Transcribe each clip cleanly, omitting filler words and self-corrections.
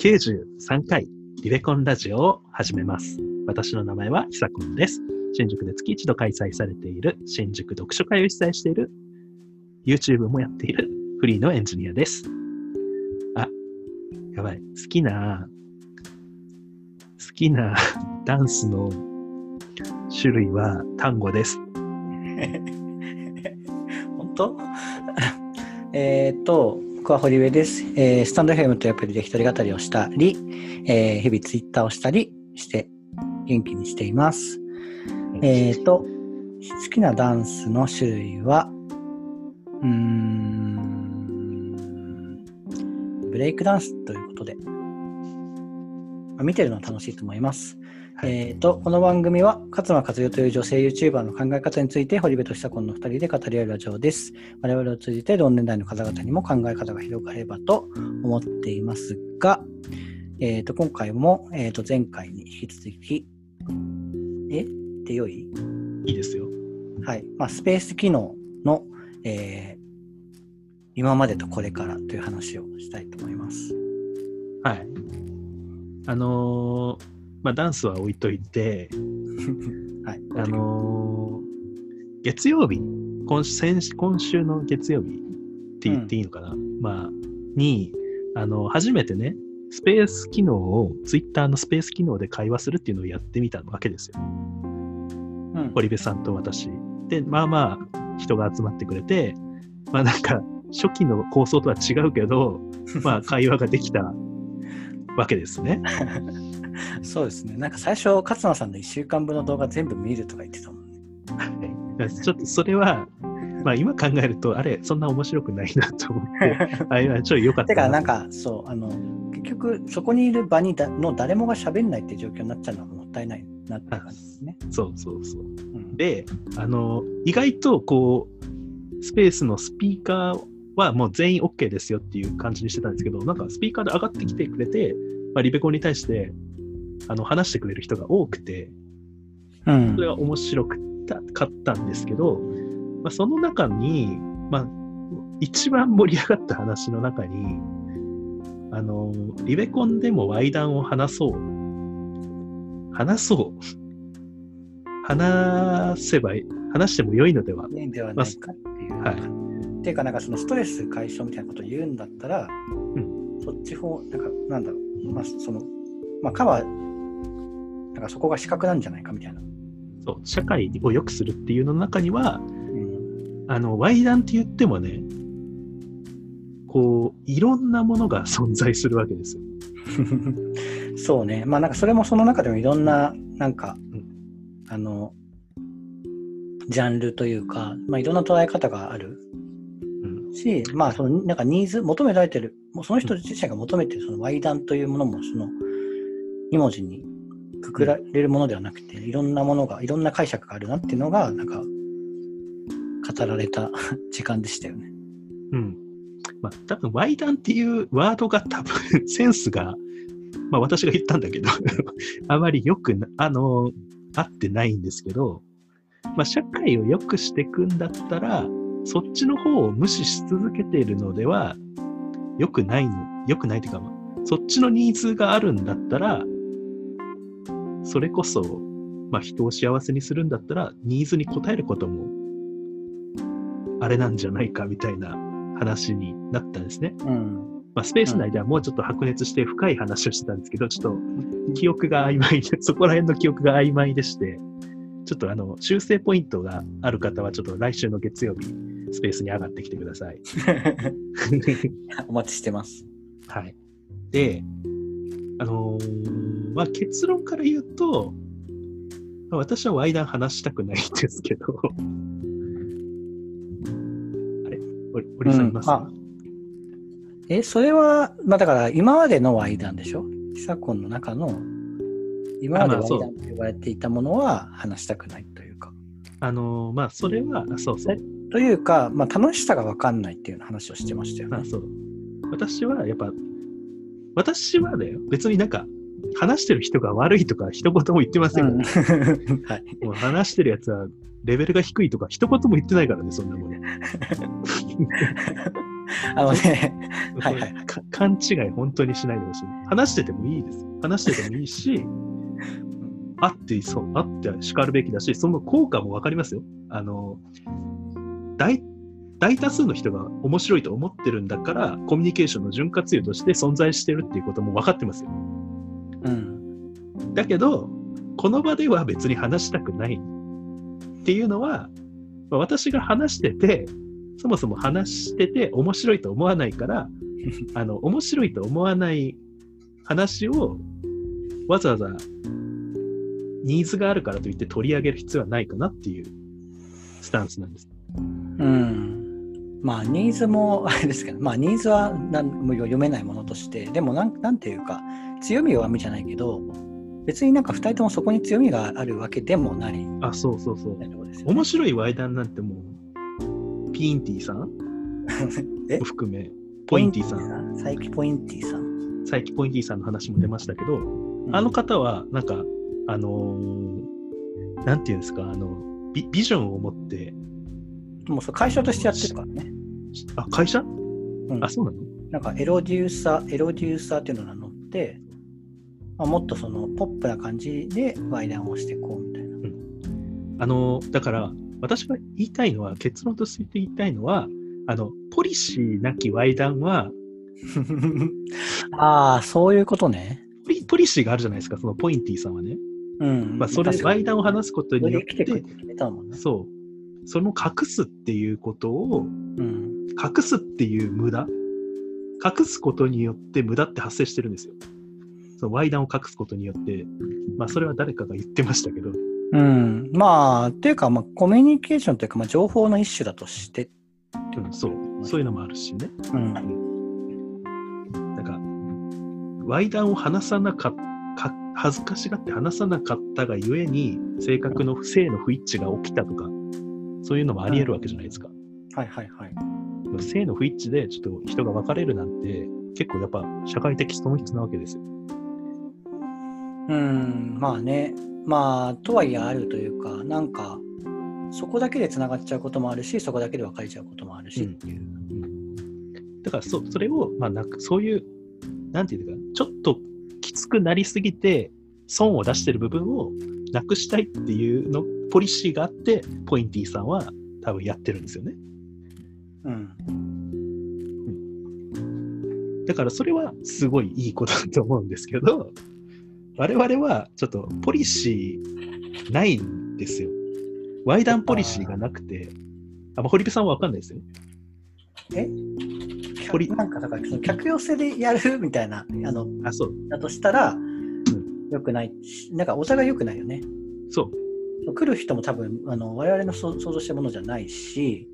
93回リベコンラジオを始めます。私の名前はひさこんです。新宿で月一度開催されている新宿読書会を主催している YouTube もやっているフリーのエンジニアです。好きなダンスの種類は単語です。本当？僕は堀上です。スタンドFMというアプリで一人語りをしたり、日々ツイッターをしたりして元気にしています。好きなダンスの種類はブレイクダンスということで、見てるのは楽しいと思います。この番組は勝間和代という女性 YouTuber の考え方について堀部と久子の2人で語り合うラジオです。我々を通じて同年代の方々にも考え方が広がればと思っていますが、今回も、前回に引き続きいいですよ。はい、スペース機能の、今までとこれからという話をしたいと思います。はい、ダンスは置いといて、はい、月曜日、今週の月曜日って言っていいのかな、に初めてね、スペース機能をツイッターのスペース機能で会話するっていうのをやってみたわけですよ、堀部さんと私で。人が集まってくれて、初期の構想とは違うけど、会話ができたわけですね。そうですね。最初勝間さんの1週間分の動画全部見るとか言ってたもんね。ちょっとそれは、今考えるとそんな面白くないなと思ってちょっと良かったな。結局そこにいる場に誰もが喋んないって状況になっちゃうのはもったいないなって感じですね。そうそう、で意外とスペースのスピーカーはもう全員 OK ですよっていう感じにしてたんですけど、スピーカーで上がってきてくれて、リベコンに対して話してくれる人が多くて、それは面白かったんですけど、その中に、一番盛り上がった話の中にリベコンでもワイダンを話しても良いのではないかっていう、っていうかそのストレス解消みたいなことを言うんだったら、そっち方そこが資格なんじゃないかみたいな。そう、社会を良くするっていうの中には、Y談って言ってもね、いろんなものが存在するわけですよ。そうね。それもその中でもいろんなジャンルというか、いろんな捉え方がある。し、ニーズ求められてる、もうその人自身が求めてるそのワイダンというものもその2文字にくくられるものではなくて、いろんなものがいろんな解釈があるなっていうのが語られた時間でしたよね。多分ワイダンっていうワードが多分センスが、私が言ったんだけどあまりよく合ってないんですけど、社会を良くしていくんだったらそっちの方を無視し続けているのでは良くないというか、そっちのニーズがあるんだったら、それこそ、人を幸せにするんだったらニーズに応えることもあれなんじゃないかみたいな話になったんですね。スペース内ではもうちょっと白熱して深い話をしてたんですけど、ちょっと記憶が曖昧で、そこら辺の記憶が曖昧でして、ちょっと修正ポイントがある方はちょっと来週の月曜日スペースに上がってきてください。お待ちしてます。はい、で、結論から言うと、私はワイダン話したくないんですけど堀さんいますか？それは、だから今までのワイダンでしょ。ヒサコンの中の今までワイダンと呼ばれていたものは話したくないというか、それはそうというか、楽しさが分かんないっていう話をしてましたよね。そう。私はだよ。別に話してる人が悪いとか一言も言ってませんからね。はい、もう話してるやつはレベルが低いとか一言も言ってないからね、そんなもの。あのね、はいはい、勘違い本当にしないでほしい。話しててもいいです。話しててもいいし、あってそう、あって叱るべきだし、その効果もわかりますよ。あの、大多数の人が面白いと思ってるんだから、コミュニケーションの潤滑油として存在してるっていうことも分かってますよ。うん。だけど、この場では別に話したくないっていうのは、私が話してて、そもそも話してて面白いと思わないから、面白いと思わない話をわざわざニーズがあるからといって取り上げる必要はないかなっていうスタンスなんです。うん。まあニーズもあれですけど、まあニーズはもう読めないものとして、でもなんていうか強み弱みじゃないけど、別になんか2人ともそこに強みがあるわけでもない。あ、そうそうそう。ね、面白いワイダンなんてもう。ピーンティーさんえ含めポインティーさん、佐伯ポインティーさん、佐伯ポインティーさんの話も出ましたけど、うん、あの方はなんかなんていうんですか、ビジョンを持ってもうそう会社としてやってるからね。あ、会社？うん、あ、そうなの？なんかエロデューサーっていうのが載って、まあ、もっとそのポップな感じでワイダンをしていこうみたいな。うん、だから。私が言いたいのは、結論として言いたいのは、ポリシーなき猥談はああ、そういうことね。ポリシーがあるじゃないですか、そのポインティーさんはね。うん。まあ、それ猥談を話すことによって、そう、その隠すっていうことを、うん、隠すっていう無駄、隠すことによって無駄って発生してるんですよ。その猥談を隠すことによって、まあ、それは誰かが言ってましたけど。うん、まあっていうか、まあ、コミュニケーションというか、まあ、情報の一種だとしてっていうの、そういうのもあるしね。うん、なんか猥談を恥ずかしがって話さなかったがゆえに性格の性の不一致が起きたとか、そういうのもありえるわけじゃないですか。うん、はいはいはい。性の不一致でちょっと人が別れるなんて結構やっぱ社会的損失なわけですよ。まあね。まあとはいえあるというか、なんかそこだけでつながっちゃうこともあるし、そこだけで別れちゃうこともあるしっていう、うん、だからそれを、まあ、そういうなんていうか、ちょっときつくなりすぎて損を出してる部分をなくしたいっていうのポリシーがあって、ポインティーさんは多分やってるんですよね。うん、だからそれはすごいいいことだと思うんですけど、我々はちょっとポリシーないんですよ。ワイダンポリシーがなくて、堀部さんは分かんないですよ。なんかだから客寄せでやるみたいな、そうだとしたら、うん、よくない、なんかお互いよくないよね。そう。来る人も多分我々の想像したものじゃないし、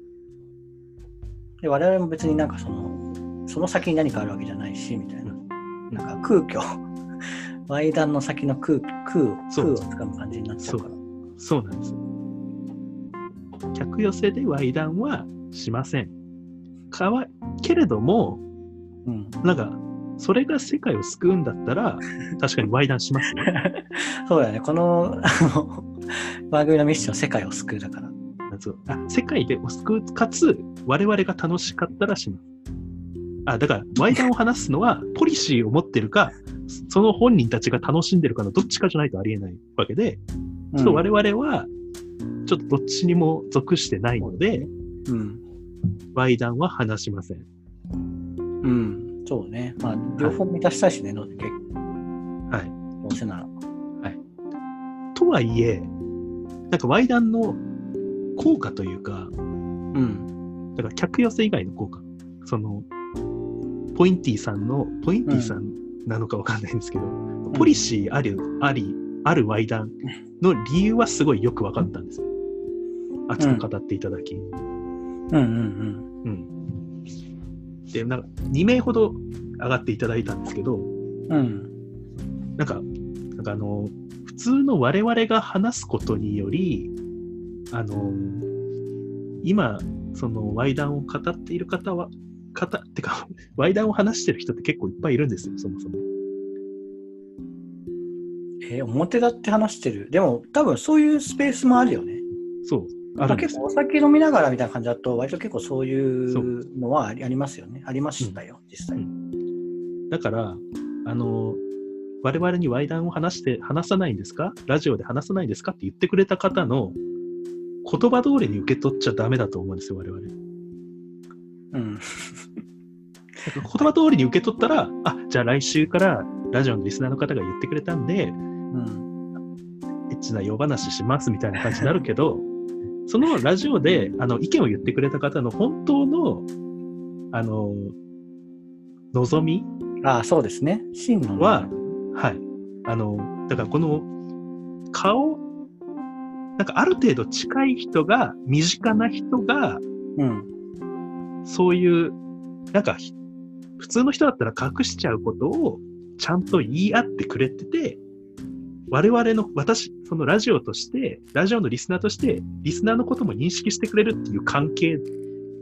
で我々も別になんかその先に何かあるわけじゃないしみたいな、うん、なんか空虚。猥談の先の空をつかむ感じになっちゃうから。そうなんです。客寄せで猥談はしません。けれども、うん、なんかそれが世界を救うんだったら確かに猥談しますね。そうだね。この番組のミッション、世界を救うだから。世界で救う、かつ我々が楽しかったらします。だから猥談を話すのはポリシーを持ってるか、その本人たちが楽しんでるかのどっちかじゃないとありえないわけで、ちょっと我々はちょっとどっちにも属してないので、うん、猥談は話しません。うん、そうね。まあ両方満たしたいしね、ので、はい。どうせなら。はい。とはいえ、なんか猥談の効果というか、うん。だから客寄せ以外の効果、ポインティーさんなのかわかんないんですけど、ポリシーあるワイダンの理由はすごいよくわかったんですよ。熱く語っていただき。で、なんか2名ほど上がっていただいたんですけど、うん、なんか普通の我々が話すことにより、今そのワイダンを語っている方は。ってか、ワイダンを話してる人って結構いっぱいいるんですよ、そもそも。表立って話してる。でも、多分そういうスペースもあるよね。そう。結構お酒飲みながらみたいな感じだと割と結構そういうのはありますよね。ありましたよ、うん、実際、うん、だから我々にワイダンを話さないんですか、ラジオで話さないんですかって言ってくれた方の言葉通りに受け取っちゃダメだと思うんですよ、我々。うん。言葉通りに受け取ったら、あ、じゃあ来週からラジオのリスナーの方が言ってくれたんで、うん、エッチな夜話しますみたいな感じになるけど、そのラジオで意見を言ってくれた方の本当の望み、あ、そうですね。真のは、はい。だからこの顔なんかある程度近い人が、身近な人が、うん、そういうなんか普通の人だったら隠しちゃうことをちゃんと言い合ってくれてて、我々のそのラジオとしてラジオのリスナーとしてリスナーのことも認識してくれるっていう関係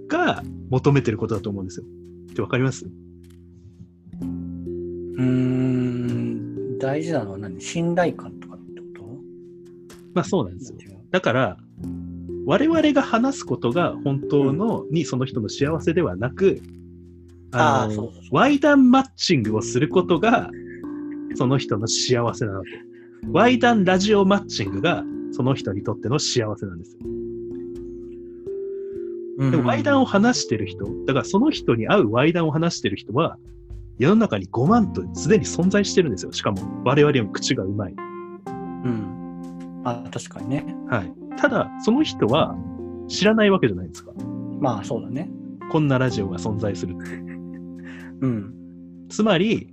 が求めてることだと思うんですよ。ってわかります？大事なのは何？信頼感とか。まあそうなんですよ。だから我々が話すことが本当の、うん、にその人の幸せではなく、そうそうワイダンマッチングをすることがその人の幸せなわけ。ワイダンラジオマッチングがその人にとっての幸せなんですよ。うん、でもワイダンを話してる人、だからその人に合うワイダンを話してる人は世の中に5万とすでに存在してるんですよ。しかも我々より口がうまい。うん。あ、確かにね、はい、ただその人は知らないわけじゃないですか。まあそうだね、こんなラジオが存在するって、うん、つまり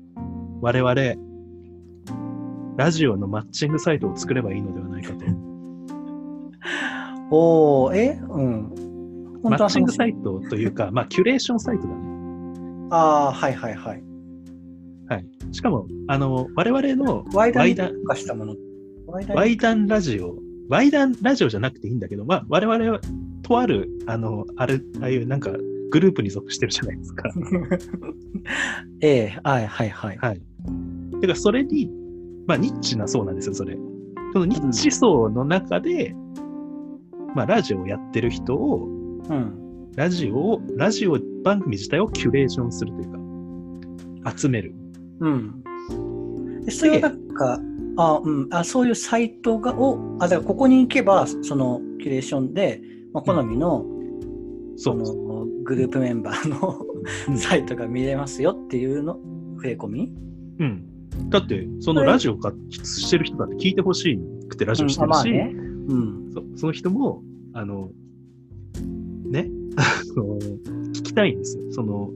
我々ラジオのマッチングサイトを作ればいいのではないかとおー、うん、マッチングサイトというか、まあキュレーションサイトだね。あー、はいはいはい、はい、しかも我々のワイダンに特化したもの、ワイダンラジオじゃなくていいんだけど、まあ、我々はとあるああいうなんかグループに属してるじゃないですかはいはいはい、はい、だからそれに、まあ、ニッチな層なんですよ、それ。そのニッチ層の中で、うん、まあ、ラジオをやってる人を、うん、ラジオ番組自体をキュレーションするというか集める、うん、それはなんかそういうサイトだからここに行けばそのキュレーションで、まあ、好みの、うん、そのグループメンバーのサイトが見れますよっていうの触れ込み、うん、だってそのラジオをしてる人だって聞いてほしくてラジオしてるし、うん、まあね、うん、その人もね聞きたいんですよ。その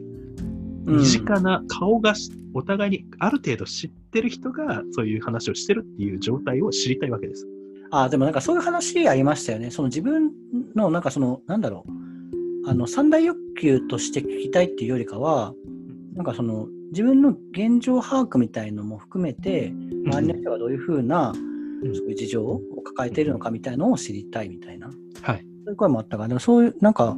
身近な顔がお互いにある程度知ってる人がそういう話をしてるっていう状態を知りたいわけです。あ、でもなんかそういう話ありましたよね。その自分のなんかそのなんだろう、三大欲求として聞きたいっていうよりかは、なんかその自分の現状把握みたいのも含めて、周りの人がどういうふうな、うん、そういう事情を抱えているのかみたいのを知りたいみたいな、はい、そういう声もあったから、でもそういうなんか。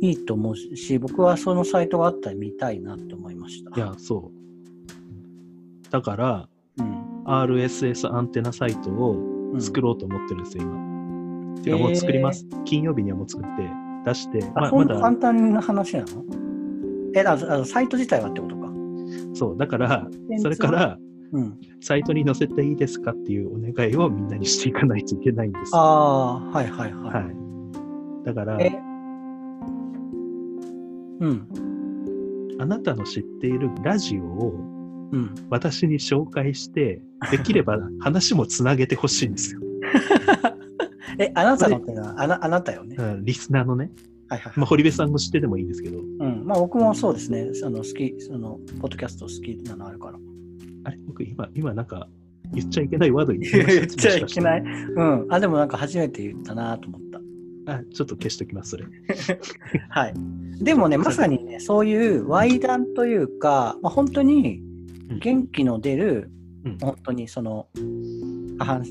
いいと思うし、僕はそのサイトがあったら見たいなと思いました。いや、そう。だから、うん、RSS アンテナサイトを作ろうと思ってるんですよ、今。てかもう作ります。金曜日にはもう作って出して。そんな簡単な話なの？サイト自体はってことか。そう、だからそれから、うん、サイトに載せていいですかっていうお願いをみんなにしていかないといけないんですよ。ああ、はいはいはい。はい、だから。うん、あなたの知っているラジオを私に紹介して、うん、できれば話もつなげてほしいんですよあなたのっていうのはあなたよね、うん、リスナーのね、はいはいはい、まあ、堀部さんも知っててもいいんですけど、うん、まあ僕もそうですね、そのポッドキャスト好きなのあるから。あれ、僕今なんか言っちゃいけないワード言っちゃいけない、うん、でもなんか初めて言ったなと思って、ちょっと消しときますそれはい。でもね、まさにね、そういうワイダンというか、まあ、本当に元気の出る、うん、本当にその下半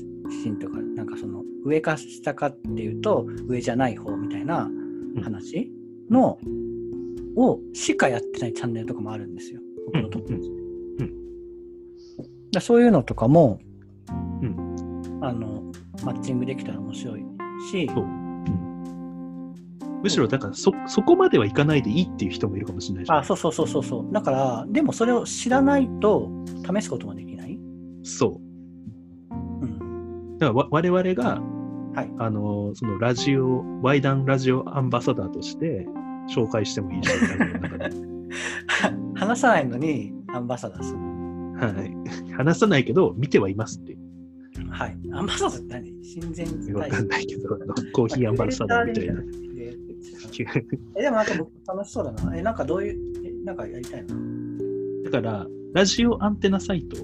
身とか、なんかその上か下かっていうと上じゃない方みたいな話の、うん、しかやってないチャンネルとかもあるんですよ、僕のところですね。そういうのとかも、うん、マッチングできたら面白いし。そう、むしろだからそこまではいかないでいいっていう人もいるかもしれないじゃないですか。あ、そう。だからでもそれを知らないと試すこともできない。そう。うん、だから我々が、はい、そのラジオワイダンラジオアンバサダーとして紹介してもいいじゃないですか。話さないのにアンバサダーする。はい。話さないけど見てはいますって。はい。アンバサダーって何？親善伝。わかんないけどコーヒーアンバサダーみたいな。でもなんか僕楽しそうだな。なんかどういうなんかやりたいな。だからラジオアンテナサイト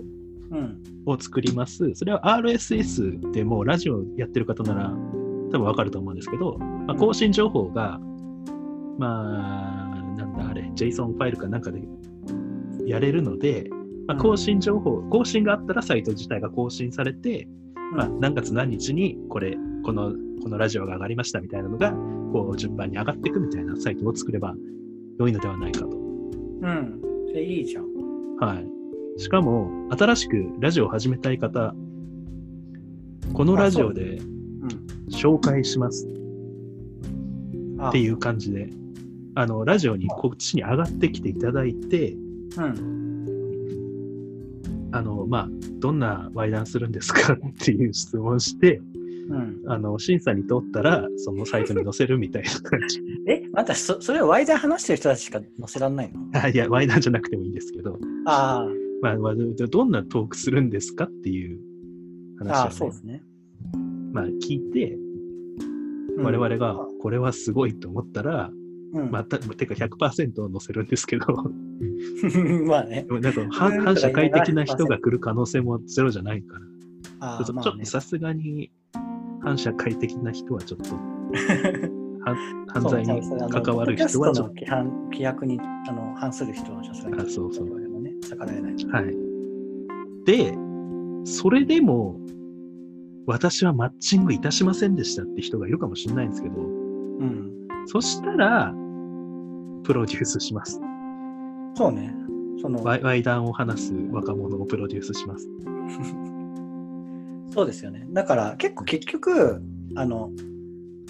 を作ります、うん、それは RSS でもラジオやってる方なら多分わかると思うんですけど、まあ、更新情報が、うん、まあなんだあれ JSON ファイルかなんかでやれるので、まあ、更新情報、うん、更新があったらサイト自体が更新されて、まあ、何月何日にこのラジオが上がりましたみたいなのがこう順番に上がっていくみたいなサイトを作れば良いのではないかと。うん。いいじゃん。はい。しかも新しくラジオを始めたい方、このラジオで紹介しますっていう感じで、ラジオにこっちに上がってきていただいて、うん、まあどんなワイダンするんですかっていう質問して。うん、審査に通ったらそのサイトに載せるみたいな感じ。え、またそれをワイダン話してる人たちしか載せらんないの？あ、いやワイダンじゃなくてもいいんですけど、あ、まあ、どんなトークするんですかっていう話を、ね、あ、そうですね。まあ聞いて我々がこれはすごいと思ったら、うん、またてか 100% 載せるんですけどまあね、なんか反社会的な人が来る可能性もゼロじゃないから、あ、ちょっとさすがに反社会的な人はちょっと犯罪に関わる人はちょっと規約に反する人はさすがに逆らえない、はい、でそれでも私はマッチングいたしませんでしたって人がいるかもしれないんですけど、うん、そしたらプロデュースします。そうね、ワイダンを話す若者をプロデュースしますそうですよね。だから結局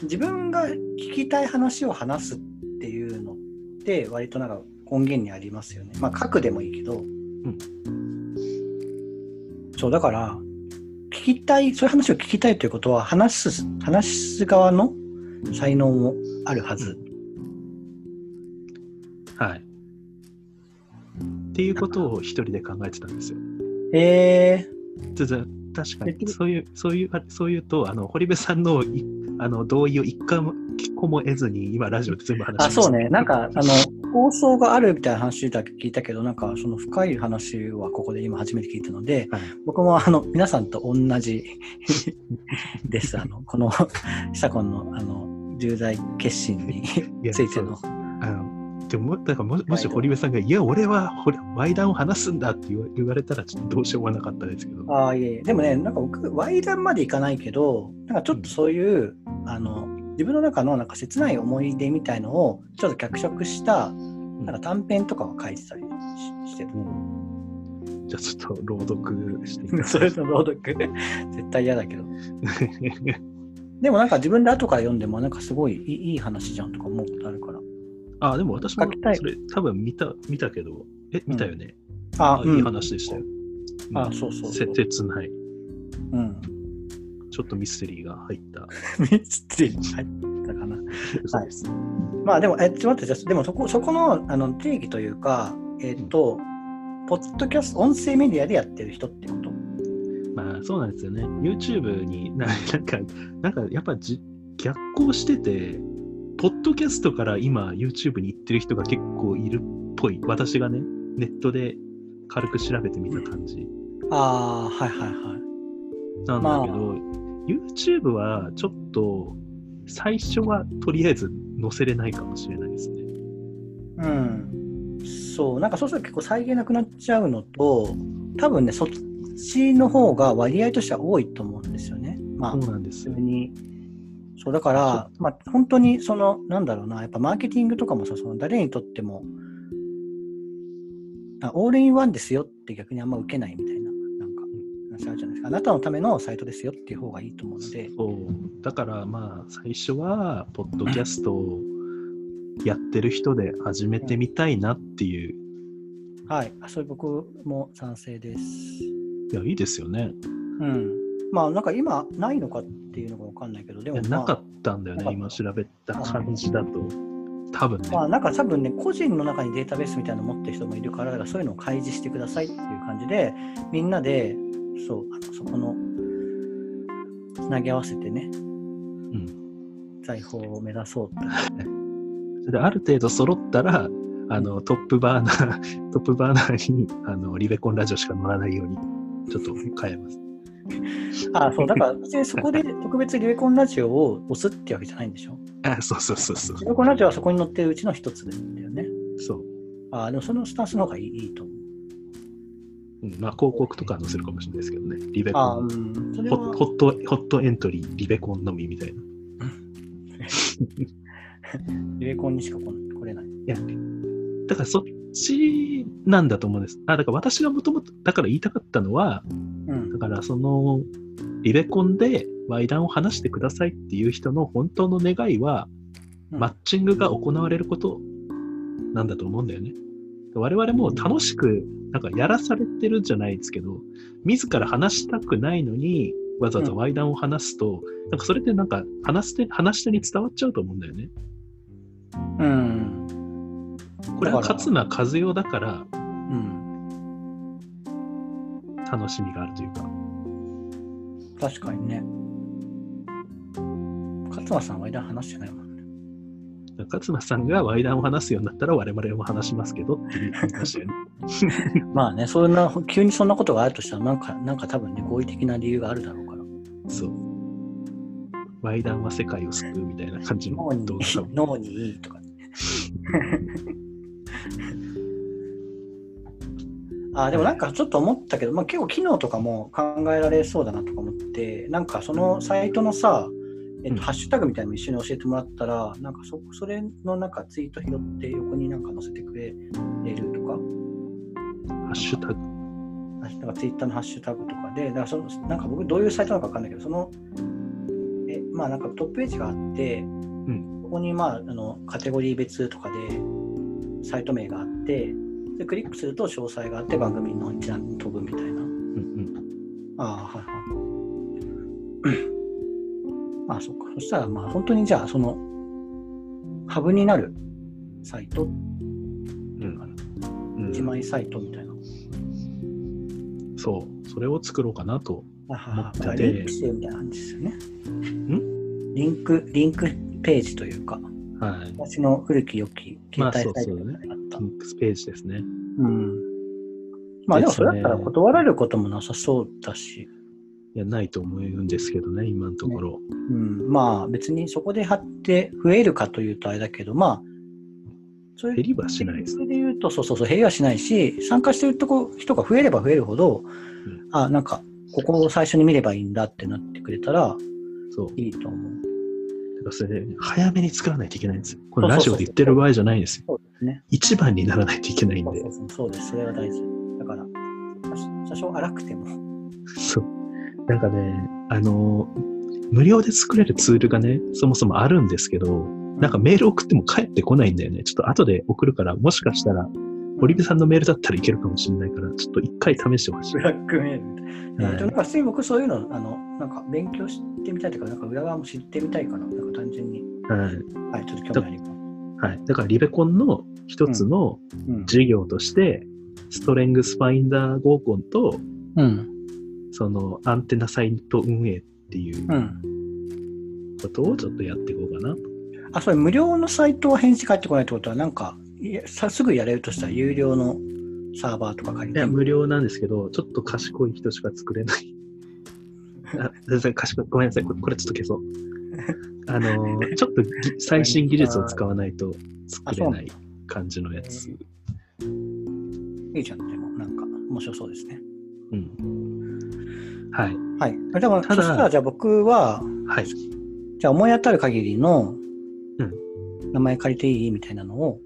自分が聞きたい話を話すっていうのって割となんか根源にありますよね。まあ書くでもいいけど、うん、そうだから聞きたい、そういう話を聞きたいということは話す側の才能もあるはず、うん、はいっていうことを一人で考えてたんですよ。へー、確かにそういうと堀部さんの同意を一回も聞こも得ずに今ラジオで全部話してます。あ、そうね。なんか放送があるみたいな話だけ聞いたけど、なんかその深い話はここで今初めて聞いたので、はい、僕も皆さんと同じです。この久子の重大決心についての。でもだからもし堀部さんが、いや、俺はワイダンを話すんだって言われたら、ちょっとどうしようもなかったですけど。ああ、いえいえ、でもね、なんか僕、ワイダンまでいかないけど、なんかちょっとそういう、うん、自分の中のなんか切ない思い出みたいのを、ちょっと脚色した、なんか短編とかを書いてたりしてる、うん。じゃあちょっと朗読してみて。それと朗読、絶対嫌だけど。でもなんか自分で後から読んでも、なんかすごいいい話じゃんとか思うことあるから。あ、でも私もそれ多分見たけど、見たよね。うん、いい話でしたよ。うん、あ、そう。切ない。うん。ちょっとミステリーが入った。ミステリーが入ったかな。そうです。はい、まあでも、ちょっと待って、でもそこの、定義というか、うん、ポッドキャスト、音声メディアでやってる人ってこと。まあそうなんですよね。YouTube になんかやっぱ逆行してて、ポッドキャストから今 YouTube に行ってる人が結構いるっぽい。私がね、ネットで軽く調べてみた感じ。ああ、はいはいはい。なんだけど、まあ、YouTube はちょっと最初はとりあえず載せれないかもしれないですね。うん。そう、なんかそうすると結構再現なくなっちゃうのと、多分ね、そっちの方が割合としては多いと思うんですよね。まあ、そうなんですよ。そうだから、まあ、本当になんだろうな、やっぱマーケティングとかもさ、誰にとってもオールインワンですよって逆にあんま受けないみたいな、なんか話あるじゃないですか。あなたのためのサイトですよっていう方がいいと思うので。そうだからまあ最初はポッドキャストやってる人で始めてみたいなっていう、うん、はい、それ僕も賛成です。いや、いいですよね。うん。まあなんか今ないのかっていうのが分かんないけど、でも、まあ、なかったんだよね、今調べた感じだと、うん、多分ね、まあ、なんか多分ね、個人の中にデータベースみたいなの持ってる人もいるから、だからそういうのを開示してくださいっていう感じで、みんなでそうそこのつなぎ合わせてね、うん、財宝を目指そうってで、ある程度揃ったら、トップバーナーにリベコンラジオしか乗らないようにちょっと変えますあ、そうだから別にそこで特別リベコンラジオを押すってわけじゃないんでしょ。あ、そうそうそうそう。リベコンラジオはそこに載ってるうちの一つだよね。そう。あ、でもそのスタンスの方がいいと思う。うん、まあ広告とか載せるかもしれないですけどね。リベコン。あ、うん、それはホットエントリーリベコンのみみたいな。リベコンにしか来れない。いや、だからそっちなんだと思うんです。あ、だから私がもともとだから言いたかったのは。だからそのリベコンでワイダンを話してくださいっていう人の本当の願いはマッチングが行われることなんだと思うんだよね。我々も楽しくなんかやらされてるんじゃないですけど、自ら話したくないのにわざわざワイダンを話すと、なんかそれってなんか話してに伝わっちゃうと思うんだよね。うん。これは勝間和代だから。楽しみがあるというか。確かにね。勝間さんはワイダン話してないもんね。勝間さんがワイダンを話すようになったら我々も話しますけどっていう話よね。まあね、そんな急にそんなことがあるとしたらなんか多分ね、合理的な理由があるだろうから。そう。ワイダンは世界を救うみたいな感じの動作。脳にいいとか、ね。あ、でもなんかちょっと思ったけど、まあ、結構機能とかも考えられそうだなとか思って、なんかそのサイトのさ、ハッシュタグみたいなの一緒に教えてもらったら、なんかそれのなんかツイート拾って横になんか載せてくれるとか、ハッシュタグなんかツイッターのハッシュタグとかで、だからなんか僕どういうサイトなのか分かんないけど、そのまあなんかトップページがあって、うん、ここにまあカテゴリー別とかでサイト名があって、でクリックすると詳細があって番組の一覧に飛ぶみたいな。うんうん、ああ、はいはい。ああ、そっか。そしたらまあ本当にじゃあそのハブになるサイトっていうかな、うん、一枚サイトみたいな。うん、そう、それを作ろうかなと思ってて。ああ、リンクしてみたいな感じですよね。ん？リンクページというか。はい、私の古き良き携帯サイトがあった。まあ、そうそうね、リンクページですね。うん。まあでもそれだったら断られることもなさそうだし。いや、ないと思うんですけどね、今のところ。ね、うん。まあ別にそこで貼って増えるかというとあれだけど、まあ、それ減りはしないですね。それで言うと、そうそうそう、減りはしないし、参加してる人が増えれば増えるほど、うん、あ、なんか、ここを最初に見ればいいんだってなってくれたら、いいと思う。それで早めに作らないといけないんですよ。これラジオで言ってる場合じゃないんですよ。そうですね。一番にならないといけないんで。そうです。それは大事。だから多少荒くても。そう。なんかね、無料で作れるツールがね、そもそもあるんですけど、なんかメール送っても返ってこないんだよね。ちょっと後で送るから、もしかしたら堀部さんのメールだったらいけるかもしれないから、ちょっと一回試してほしい。ブラックメールみたいな。はい、なんか普通に僕そういうのなんか勉強してみたいというか、なんか裏側も知ってみたいかな。なんか単純に。はい。はい、ちょっと興味あります。はい。だからリベコンの一つの授業として、うん、ストレングスファインダー合コンと、うん、そのアンテナサイト運営っていうことをちょっとやっていこうかな。あ、それ無料のサイトは返事返ってこないってことは、なんか、すぐやれるとしたら有料のサーバーとか借りて。いや、無料なんですけど、ちょっと賢い人しか作れない。あ、全然賢い。ごめんなさい。これちょっと消そう。ちょっと最新技術を使わないと作れない感じのやつ。いいじゃん。でもなんか面白そうですね。うん。はい。はい。でもただ、そしたらじゃあ僕は、はい。じゃあ思い当たる限りの、うん、名前借りていいみたいなのを、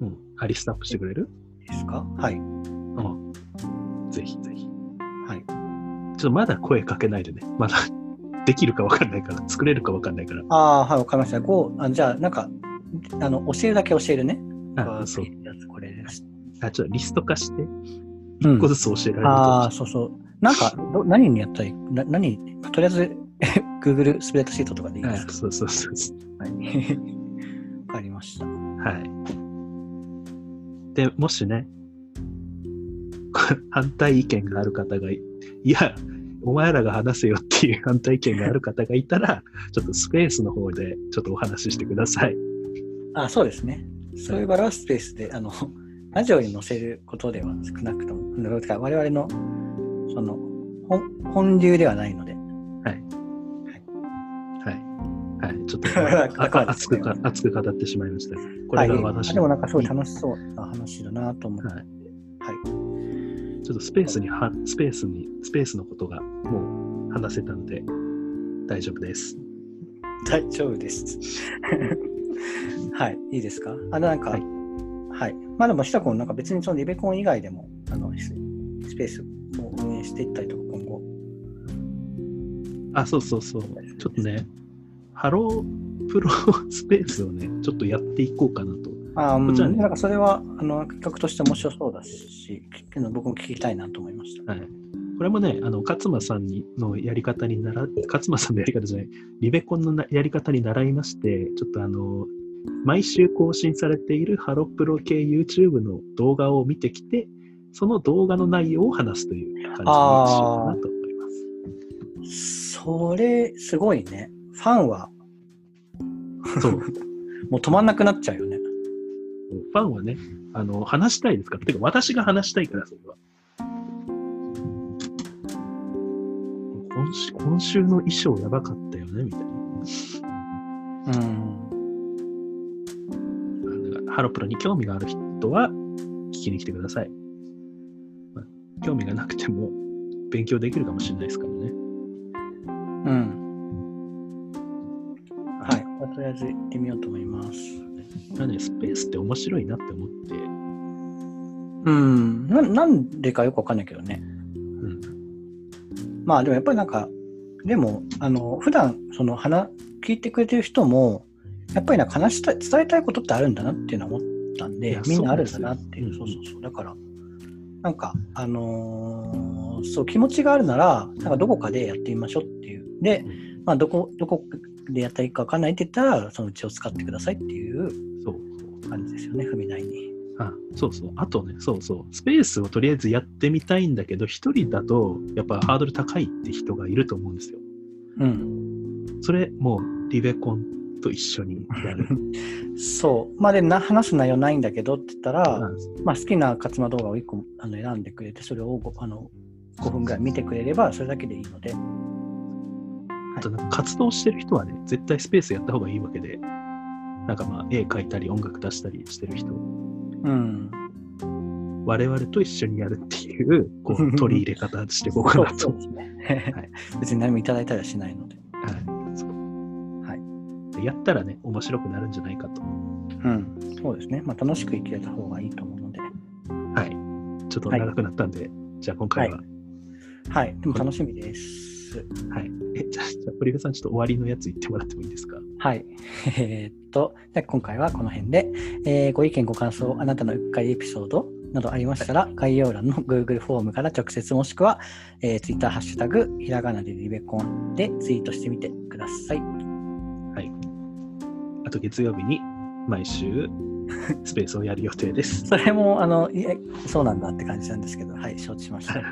うん。リストアップしてくれる？ですか？はい。うん。ぜひぜひ。はい。ちょっとまだ声かけないでね。まだできるか分かんないから、作れるか分かんないから。ああ、はい、分かりました。じゃあ、なんか、教えるだけ教えるね。あ、そう。これあ、ちょっとリスト化して、一個ずつ教えられる、うん。ああ、そうそう。なんか、何にやったらいい？とりあえず、Google スプレッドシートとかでいいですか？そうそうそう。はい。わかりました。はい。で、もしね、反対意見がある方が、いや、お前らが話せよっていう反対意見がある方がいたら、ちょっとスペースの方でちょっとお話ししてください。あ、そうですね。そういう場合はスペースで、ラジオに載せることでは少なくとも、だから我々の、その、本流ではないので。はい。はい。はい。ちょっと熱く語ってしまいました。これが私の。でもなんかすごい楽しそうな話だなと思って。はい。ちょっとスペースのことがもう話せたので大丈夫です。大丈夫です。はい、いいですか？なんか、はい。はい、まあでも、ひたこん、なんか別にそのリベコン以外でも、スペースを運営していったりとか、今後。あ、そうそうそう。ちょっとね、ハロープロスペースをね、ちょっとやっていこうかなと。あ、こちらね、なんかそれは企画として面白そうだし、僕も聞きたいなと思いました。はい、これもね、勝間さんのやり方に習って、勝間さんのやり方じゃない、リベコンのやり方に習いまして、ちょっと毎週更新されているハロプロ系 YouTube の動画を見てきて、その動画の内容を話すという感じにしようかなと思います。それ、すごいね。ファンは、そうもう止まんなくなっちゃうよね。ファンはね、話したいですから。てか、私が話したいから、それは。今週の衣装やばかったよね、みたいな。ハロプロに興味がある人は、聞きに来てください。まあ、興味がなくても、勉強できるかもしれないですからね。うん。はい。とりあえず行ってみようと思います。ね、スペースって面白いなって思って。なんでかよくわかんないけどね。まあでもやっぱりなんか、でも、普段その聞いてくれてる人も、やっぱりなんか伝えたいことってあるんだなっていうのは思ったんで、みんなあるんだなっていう。そうそうそう。だから、なんか、そう、気持ちがあるなら、なんかどこかでやってみましょうっていう。で、まあどこでやったらいいか分かんないって言ったら、そのうちを使ってくださいっていう感じですよね、踏み台に。あ、そうそう。あとね、そうそう。スペースをとりあえずやってみたいんだけど、一人だと、やっぱハードル高いって人がいると思うんですよ。うん。それ、もう、リベコンと一緒にやる。そう。まあ、で、話す内容ないんだけどって言ったら、まあ、好きな勝間動画を1個選んでくれて、それを5分ぐらい見てくれれば、それだけでいいので。あとなんか活動してる人はね、絶対スペースやった方がいいわけで、なんかまあ絵描いたり音楽出したりしてる人、我々と一緒にやるっていう、こう取り入れ方していこうかなと。そうですね。はい、別に何もいただいたりはしないので。はい。そう。はい。やったらね、面白くなるんじゃないかと。そうですね。まあ楽しく生きれた方がいいと思うので。はい。ちょっと長くなったんで、じゃあ今回は。はい。でも楽しみです。はい、じゃあ堀部さん、ちょっと終わりのやつ言ってもらってもいいですか？はい。じゃあ今回はこの辺で、ご意見ご感想、あなたのうっかりエピソードなどありましたら、概要欄の Google フォームから直接、もしくは、Twitter ハッシュタグひらがなでリベコンでツイートしてみてください。はい。あと月曜日に毎週スペースをやる予定です。それもそうなんだって感じなんですけど、はい、承知しました。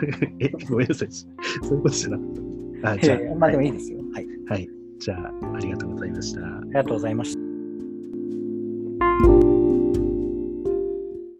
ごめんなさい、そういうことじゃなかった。まあでもいいですよ。はい。じゃあ、ありがとうございました。ありがとうございました。